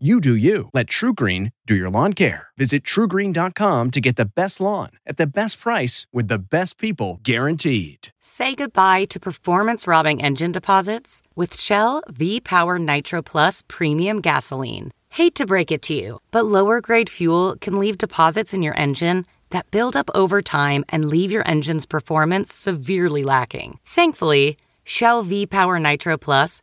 You do you. Let True Green do your lawn care. Visit truegreen.com to get the best lawn at the best price with the best people guaranteed. Say goodbye to performance-robbing engine deposits with Shell V-Power Nitro Plus Premium Gasoline. Hate to break it to you, but lower-grade fuel can leave deposits in your engine that build up over time and leave your engine's performance severely lacking. Thankfully, Shell V-Power Nitro Plus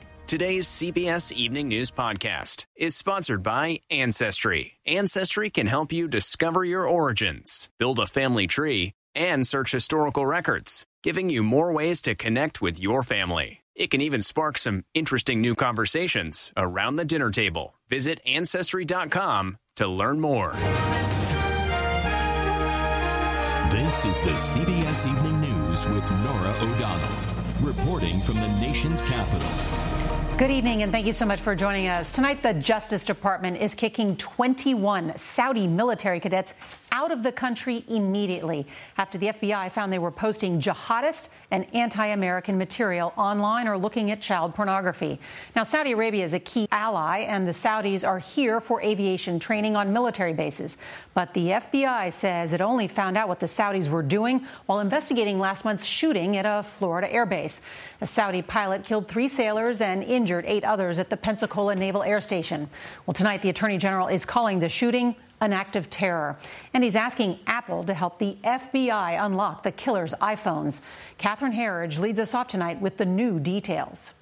Today's CBS Evening News podcast is sponsored by Ancestry. Ancestry can help you discover your origins, build a family tree, and search historical records, giving you more ways to connect with your family. It can even spark some interesting new conversations around the dinner table. Visit Ancestry.com to learn more. This is the CBS Evening News with Norah O'Donnell, reporting from the nation's capital. Good evening, and thank you so much for joining us. Tonight, the Justice Department is kicking 21 Saudi military cadets out of the country immediately after the FBI found they were posting jihadist and anti-American material online or looking at child pornography. Now, Saudi Arabia is a key ally, and the Saudis are here for aviation training on military bases. But the FBI says it only found out what the Saudis were doing while investigating last month's shooting at a Florida airbase. A Saudi pilot killed 3 sailors and injured 8 others at the Pensacola Naval Air Station. Well, tonight, the Attorney General is calling the shooting an act of terror. And he's asking Apple to help the FBI unlock the killer's iPhones. Catherine Herridge leads us off tonight with the new details.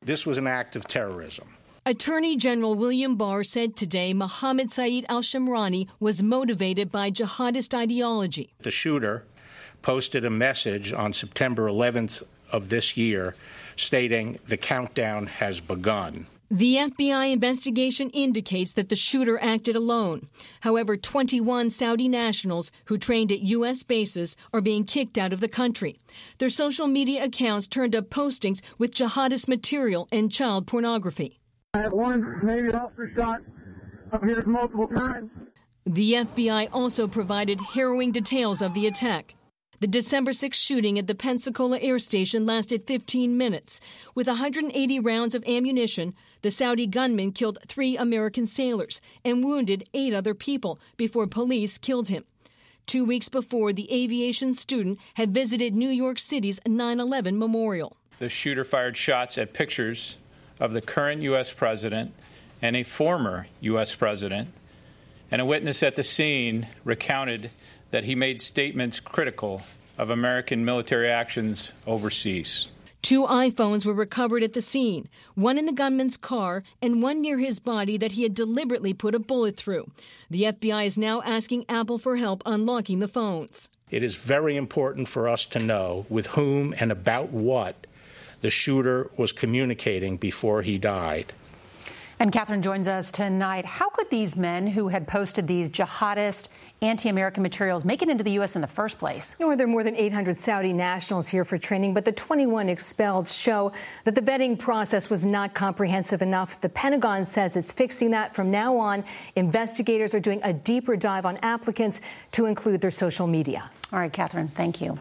This was an act of terrorism. Attorney General William Barr said today Mohammed Saeed Al-Shamrani was motivated by jihadist ideology. The shooter posted a message on September 11th of this year stating the countdown has begun. The FBI investigation indicates that the shooter acted alone. However, 21 Saudi nationals who trained at U.S. bases are being kicked out of the country. Their social media accounts turned up postings with jihadist material and child pornography. I have one Navy officer shot up here multiple times. The FBI also provided harrowing details of the attack. The December 6th shooting at the Pensacola Air Station lasted 15 minutes. With 180 rounds of ammunition, the Saudi gunman killed 3 American sailors and wounded 8 other people before police killed him. 2 weeks before, the aviation student had visited New York City's 9/11 memorial. The shooter fired shots at pictures of the current U.S. president and a former U.S. president, and a witness at the scene recounted that he made statements critical of American military actions overseas. 2 iPhones were recovered at the scene, one in the gunman's car and one near his body that he had deliberately put a bullet through. The FBI is now asking Apple for help unlocking the phones. It is very important for us to know with whom and about what the shooter was communicating before he died. And Catherine joins us tonight. How could these men who had posted these jihadist, anti-American materials make it into the U.S. in the first place? Nor, there are more than 800 Saudi nationals here for training, but the 21 expelled show that the vetting process was not comprehensive enough. The Pentagon says it's fixing that. From now on, investigators are doing a deeper dive on applicants to include their social media. All right, Catherine, thank you.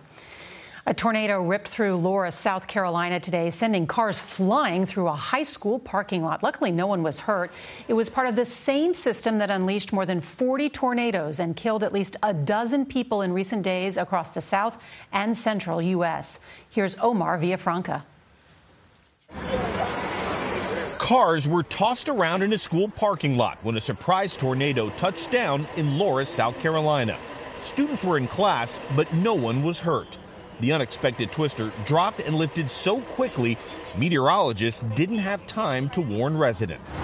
A tornado ripped through Laurens, South Carolina today, sending cars flying through a high school parking lot. Luckily, no one was hurt. It was part of the same system that unleashed more than 40 tornadoes and killed at least a dozen people in recent days across the South and Central U.S. Here's Omar Villafranca. Cars were tossed around in a school parking lot when a surprise tornado touched down in Laurens, South Carolina. Students were in class, but no one was hurt. The unexpected twister dropped and lifted so quickly, meteorologists didn't have time to warn residents.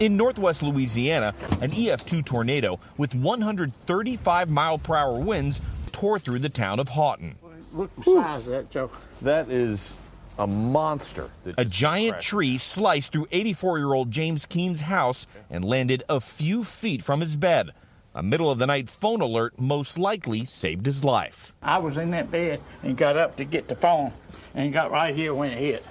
In northwest Louisiana, an EF2 tornado with 135-mile-per-hour winds tore through the town of Houghton. Look at the size of that joke. That is a monster. A giant tree sliced through 84-year-old James Keene's house and landed a few feet from his bed. A middle-of-the-night phone alert most likely saved his life. I was in that bed and got up to get the phone and got right here when it hit.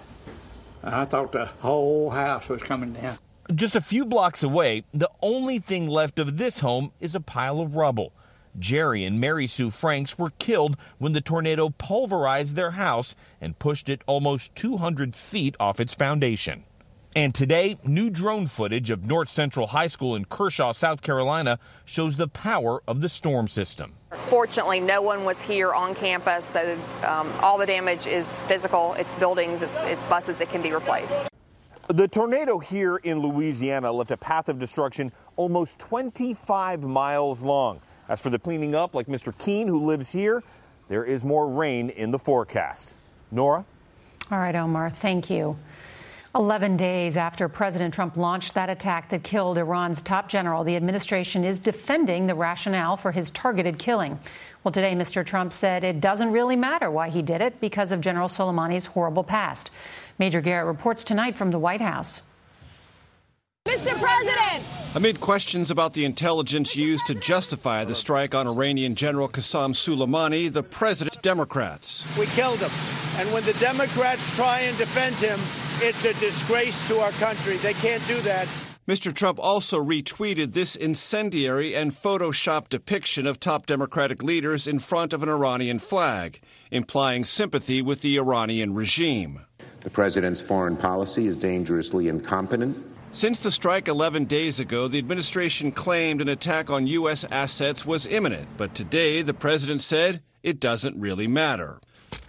I thought the whole house was coming down. Just a few blocks away, the only thing left of this home is a pile of rubble. Jerry and Mary Sue Franks were killed when the tornado pulverized their house and pushed it almost 200 feet off its foundation. And today, new drone footage of North Central High School in Kershaw, South Carolina, shows the power of the storm system. Fortunately, no one was here on campus, so all the damage is physical. It's buildings, it's buses that can be replaced. The tornado here in Louisiana left a path of destruction almost 25 miles long. As for the cleaning up, like Mr. Keene, who lives here, there is more rain in the forecast. Nora? All right, Omar, thank you. 11 days after President Trump launched that attack that killed Iran's top general, the administration is defending the rationale for his targeted killing. Well, today, Mr. Trump said it doesn't really matter why he did it because of General Soleimani's horrible past. Major Garrett reports tonight from the White House. Mr. President! Amid questions about the intelligence used to justify the strike on Iranian General Qassem Soleimani, the president, Democrats. We killed him. And when the Democrats try and defend him, it's a disgrace to our country. They can't do that. Mr. Trump also retweeted this incendiary and Photoshopped depiction of top Democratic leaders in front of an Iranian flag, implying sympathy with the Iranian regime. The president's foreign policy is dangerously incompetent. Since the strike 11 days ago, the administration claimed an attack on U.S. assets was imminent. But today, the president said it doesn't really matter.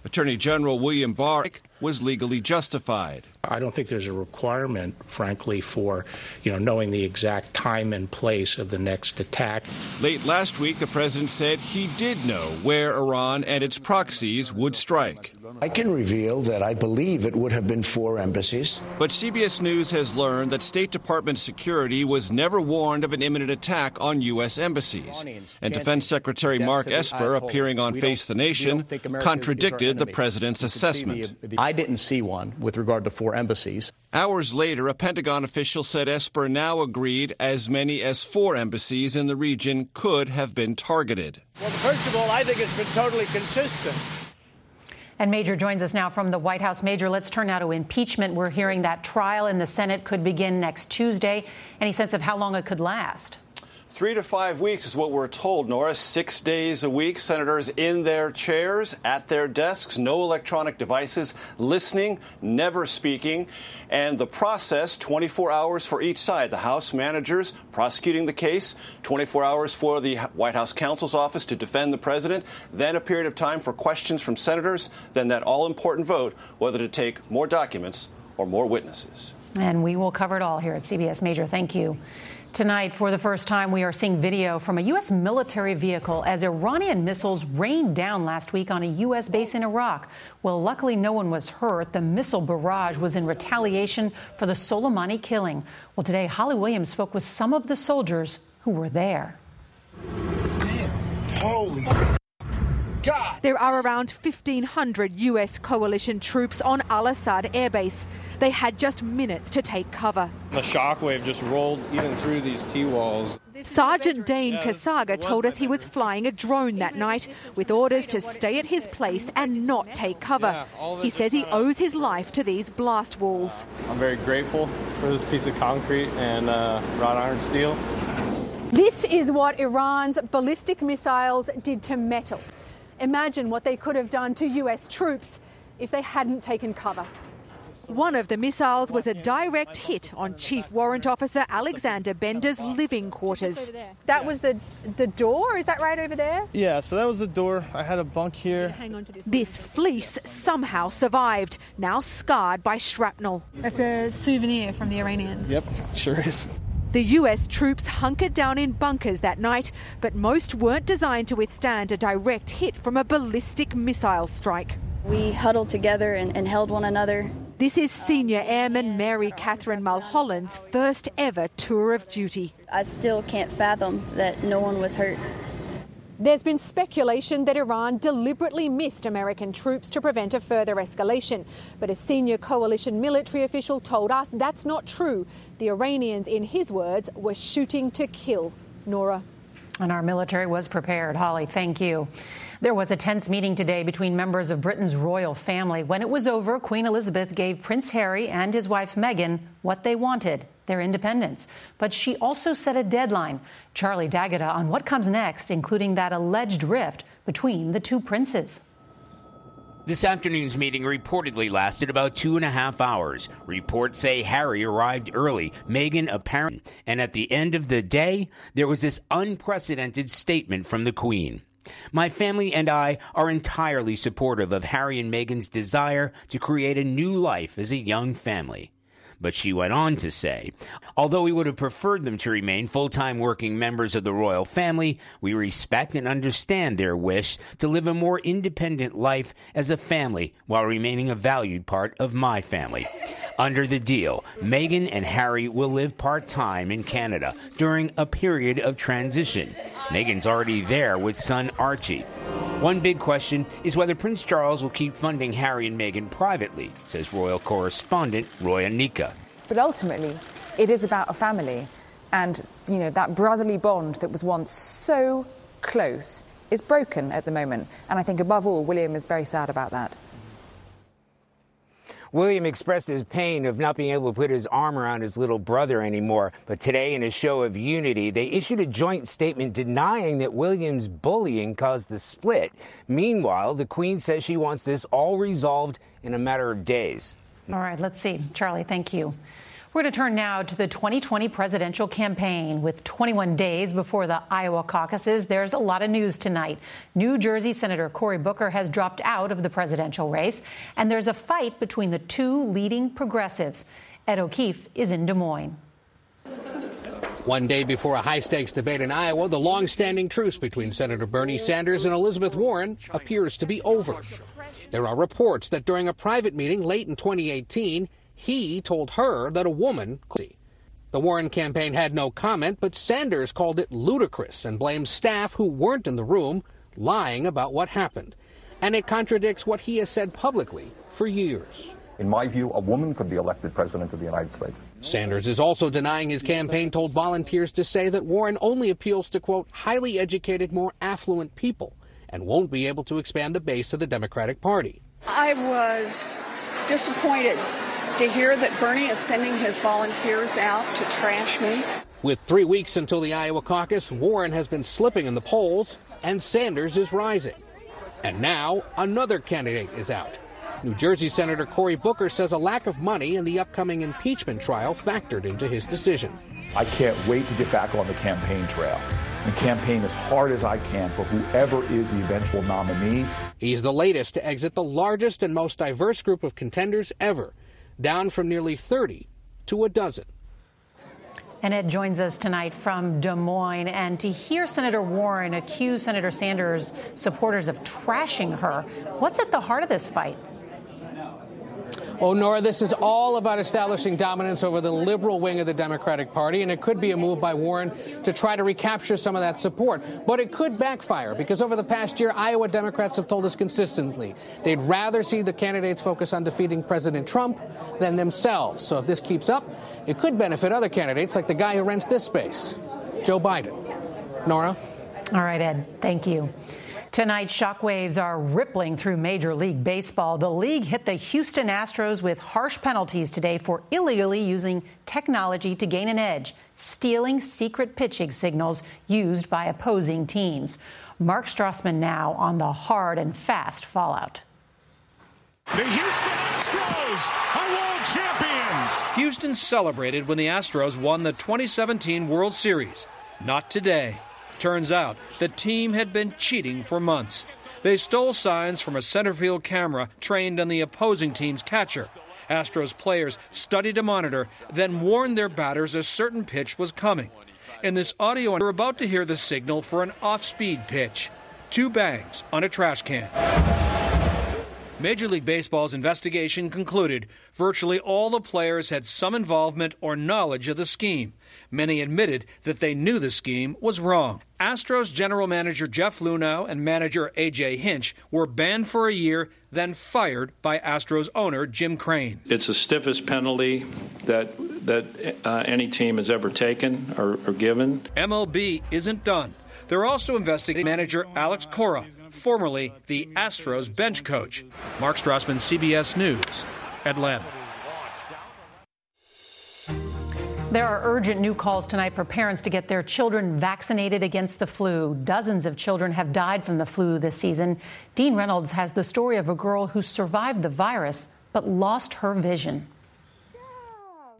Attorney General William Barr was legally justified. I don't think there's a requirement, frankly, for, knowing the exact time and place of the next attack. Late last week, the president said he did know where Iran and its proxies would strike. I can reveal that I believe it would have been 4 embassies. But CBS News has learned that State Department security was never warned of an imminent attack on U.S. embassies. And Defense Secretary Mark Esper, appearing on Face the Nation, contradicted the president's assessment. I didn't see one with regard to 4 embassies. Hours later, a Pentagon official said Esper now agreed as many as 4 embassies in the region could have been targeted. Well, first of all, I think it's been totally consistent. And Major joins us now from the White House. Major, let's turn now to impeachment. We're hearing that trial in the Senate could begin next Tuesday. Any sense of how long it could last? 3 to 5 weeks is what we're told, Nora. 6 days a week, senators in their chairs, at their desks, no electronic devices, listening, never speaking. And the process, 24 hours for each side. The House managers prosecuting the case, 24 hours for the White House counsel's office to defend the president, then a period of time for questions from senators, then that all-important vote, whether to take more documents or more witnesses. And we will cover it all here at CBS. Major, thank you. Tonight, for the first time, we are seeing video from a U.S. military vehicle as Iranian missiles rained down last week on a U.S. base in Iraq. Well, luckily, no one was hurt. The missile barrage was in retaliation for the Soleimani killing. Well, today, Holly Williams spoke with some of the soldiers who were there. Damn. Holy God. There are around 1,500 U.S. coalition troops on Al-Assad Airbase. They had just minutes to take cover. The shockwave just rolled even through these T-walls. Sergeant Dean Kasaga told us he was flying a drone that night with orders to stay at his place and not take cover. He says he owes his life to these blast walls. I'm very grateful for this piece of concrete and wrought iron steel. This is what Iran's ballistic missiles did to metal. Imagine what they could have done to US troops if they hadn't taken cover. One of the missiles was a direct hit on Chief Warrant Officer Alexander Bender's living quarters. That was the door, is that right over there? Yeah, so that was the door. I had a bunk here. This fleece somehow survived, now scarred by shrapnel. That's a souvenir from the Iranians. Yep, sure is. The US troops hunkered down in bunkers that night, but most weren't designed to withstand a direct hit from a ballistic missile strike. We huddled together and held one another. This is Senior Airman Mary Catherine Mulholland's first ever tour of duty. I still can't fathom that no one was hurt. There's been speculation that Iran deliberately missed American troops to prevent a further escalation. But a senior coalition military official told us that's not true. The Iranians, in his words, were shooting to kill. Norah. And our military was prepared. Holly, thank you. There was a tense meeting today between members of Britain's royal family. When it was over, Queen Elizabeth gave Prince Harry and his wife Meghan what they wanted, their independence. But she also set a deadline. Charlie Daggett on what comes next, including that alleged rift between the two princes. This afternoon's meeting reportedly lasted about 2.5 hours. Reports say Harry arrived early, Meghan apparently, and at the end of the day, there was this unprecedented statement from the Queen. My family and I are entirely supportive of Harry and Meghan's desire to create a new life as a young family. But she went on to say, although we would have preferred them to remain full-time working members of the royal family, we respect and understand their wish to live a more independent life as a family while remaining a valued part of my family. Under the deal, Meghan and Harry will live part-time in Canada during a period of transition. Meghan's already there with son Archie. One big question is whether Prince Charles will keep funding Harry and Meghan privately, says royal correspondent Roy Anika. But ultimately, it is about a family. And, you know, that brotherly bond that was once so close is broken at the moment. And I think, above all, William is very sad about that. William expressed his pain of not being able to put his arm around his little brother anymore. But today, in a show of unity, they issued a joint statement denying that William's bullying caused the split. Meanwhile, the Queen says she wants this all resolved in a matter of days. All right, let's see. Charlie, thank you. We're going to turn now to the 2020 presidential campaign. With 21 days before the Iowa caucuses, there's a lot of news tonight. New Jersey Senator Cory Booker has dropped out of the presidential race, and there's a fight between the two leading progressives. Ed O'Keefe is in Des Moines. One day before a high-stakes debate in Iowa, the long-standing truce between Senator Bernie Sanders and Elizabeth Warren appears to be over. There are reports that during a private meeting late in 2018, he told her that a woman could. The Warren campaign had no comment, but Sanders called it ludicrous and blamed staff who weren't in the room lying about what happened. And it contradicts what he has said publicly for years. In my view, a woman could be elected president of the United States. Sanders is also denying his campaign told volunteers to say that Warren only appeals to, quote, highly educated, more affluent people, and won't be able to expand the base of the Democratic Party. I was disappointed to hear that Bernie is sending his volunteers out to trash me. With 3 weeks until the Iowa caucus, Warren has been slipping in the polls, and Sanders is rising. And now another candidate is out. New Jersey Senator Cory Booker says a lack of money in the upcoming impeachment trial factored into his decision. I can't wait to get back on the campaign trail and campaign as hard as I can for whoever is the eventual nominee. He's the latest to exit the largest and most diverse group of contenders ever, down from nearly 30 to a dozen. And Ed joins us tonight from Des Moines. And to hear Senator Warren accuse Senator Sanders' supporters of trashing her, what's at the heart of this fight? Oh, Nora, this is all about establishing dominance over the liberal wing of the Democratic Party, and it could be a move by Warren to try to recapture some of that support. But it could backfire, because over the past year, Iowa Democrats have told us consistently they'd rather see the candidates focus on defeating President Trump than themselves. So if this keeps up, it could benefit other candidates like the guy who rents this space, Joe Biden. Nora? All right, Ed. Thank you. Tonight, shockwaves are rippling through Major League Baseball. The league hit the Houston Astros with harsh penalties today for illegally using technology to gain an edge, stealing secret pitching signals used by opposing teams. Mark Strassman now on the hard and fast fallout. The Houston Astros are world champions. Houston celebrated when the Astros won the 2017 World Series. Not today. Turns out the team had been cheating for months. They stole signs from a center field camera trained on the opposing team's catcher. Astros players studied a monitor, then warned their batters a certain pitch was coming. In this audio, we're about to hear the signal for an off-speed pitch. Two bangs on a trash can. Major League Baseball's investigation concluded virtually all the players had some involvement or knowledge of the scheme. Many admitted that they knew the scheme was wrong. Astros general manager Jeff Luhnow and manager A.J. Hinch were banned for a year, then fired by Astros owner Jim Crane. It's the stiffest penalty that any team has ever taken or given. MLB isn't done. They're also investigating manager Alex Cora, formerly the Astros bench coach. Mark Strassman, CBS News, Atlanta. There are urgent new calls tonight for parents to get their children vaccinated against the flu. Dozens of children have died from the flu this season. Dean Reynolds has the story of a girl who survived the virus but lost her vision.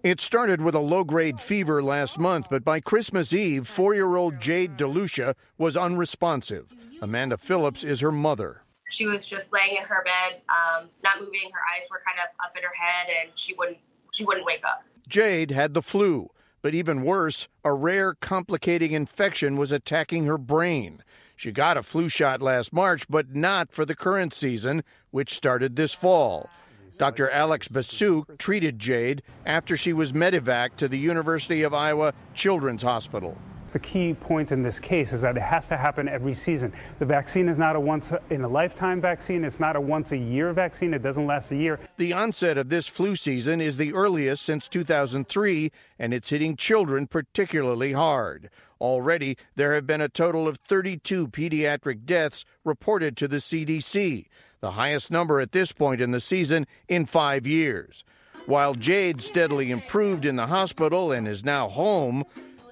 It started with a low-grade fever last month, but by Christmas Eve, 4-year-old Jade DeLucia was unresponsive. Amanda Phillips is her mother. She was just laying in her bed, not moving. Her eyes were kind of up in her head, and she wouldn't wake up. Jade had the flu, but even worse, a rare complicating infection was attacking her brain. She got a flu shot last March, but not for the current season, which started this fall. Dr. Alex Basuk treated Jade after she was medevaced to the University of Iowa Children's Hospital. The key point in this case is that it has to happen every season. The vaccine is not a once-in-a-lifetime vaccine. It's not a once-a-year vaccine. It doesn't last a year. The onset of this flu season is the earliest since 2003, and it's hitting children particularly hard. Already, there have been a total of 32 pediatric deaths reported to the CDC. The highest number at this point in the season in 5 years. While Jade steadily improved in the hospital and is now home,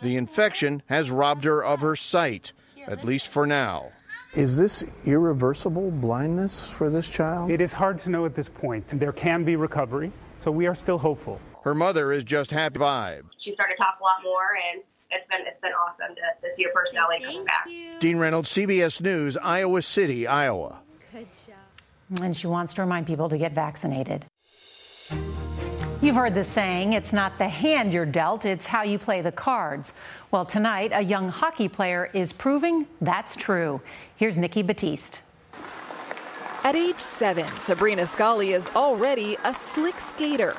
the infection has robbed her of her sight, at least for now. Is this irreversible blindness for this child? It is hard to know at this point. There can be recovery, so we are still hopeful. Her mother is just happy vibe. She started to talk a lot more, and it's been awesome to see her personality coming back. Dean Reynolds, CBS News, Iowa City, Iowa. Good job. And she wants to remind people to get vaccinated. You've heard the saying, it's not the hand you're dealt, it's how you play the cards. Well, tonight, a young hockey player is proving that's true. Here's Nikki Batiste. At age 7, Sabrina Scally is already a slick skater.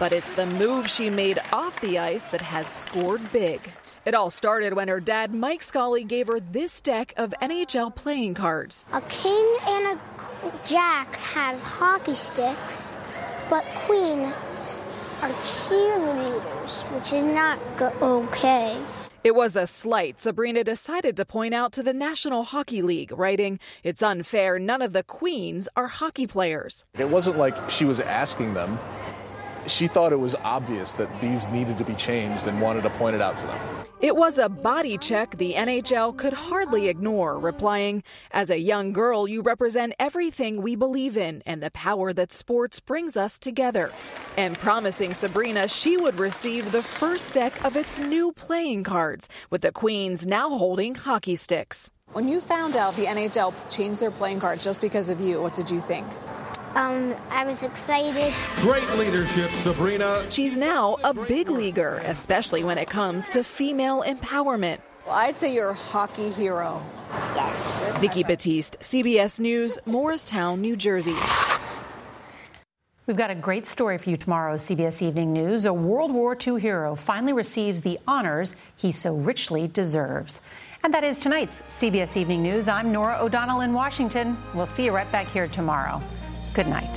But it's the move she made off the ice that has scored big. It all started when her dad, Mike Scally, gave her this deck of NHL playing cards. A king and a jack have hockey sticks, but queens are cheerleaders, which is not okay. It was a slight Sabrina decided to point out to the National Hockey League, writing, "It's unfair none of the queens are hockey players." It wasn't like she was asking them. She thought it was obvious that these needed to be changed and wanted to point it out to them. It was a body check the NHL could hardly ignore, replying, "As a young girl, you represent everything we believe in and the power that sports brings us together," and promising Sabrina she would receive the first deck of its new playing cards, with the queens now holding hockey sticks. When you found out the NHL changed their playing cards just because of you, what did you think? I was excited. Great leadership, Sabrina. She's now a big leaguer, especially when it comes to female empowerment. Well, I'd say you're a hockey hero. Yes. Nikki Batiste, CBS News, Morristown, New Jersey. We've got a great story for you tomorrow's CBS Evening News. A World War II hero finally receives the honors he so richly deserves. And that is tonight's CBS Evening News. I'm Norah O'Donnell in Washington. We'll see you right back here tomorrow. Good night.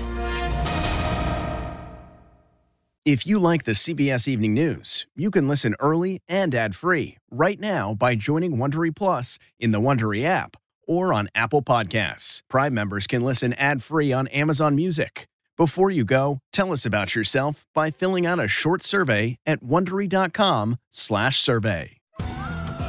If you like the CBS Evening News, you can listen early and ad-free right now by joining Wondery Plus in the Wondery app or on Apple Podcasts. Prime members can listen ad-free on Amazon Music. Before you go, tell us about yourself by filling out a short survey at wondery.com/survey.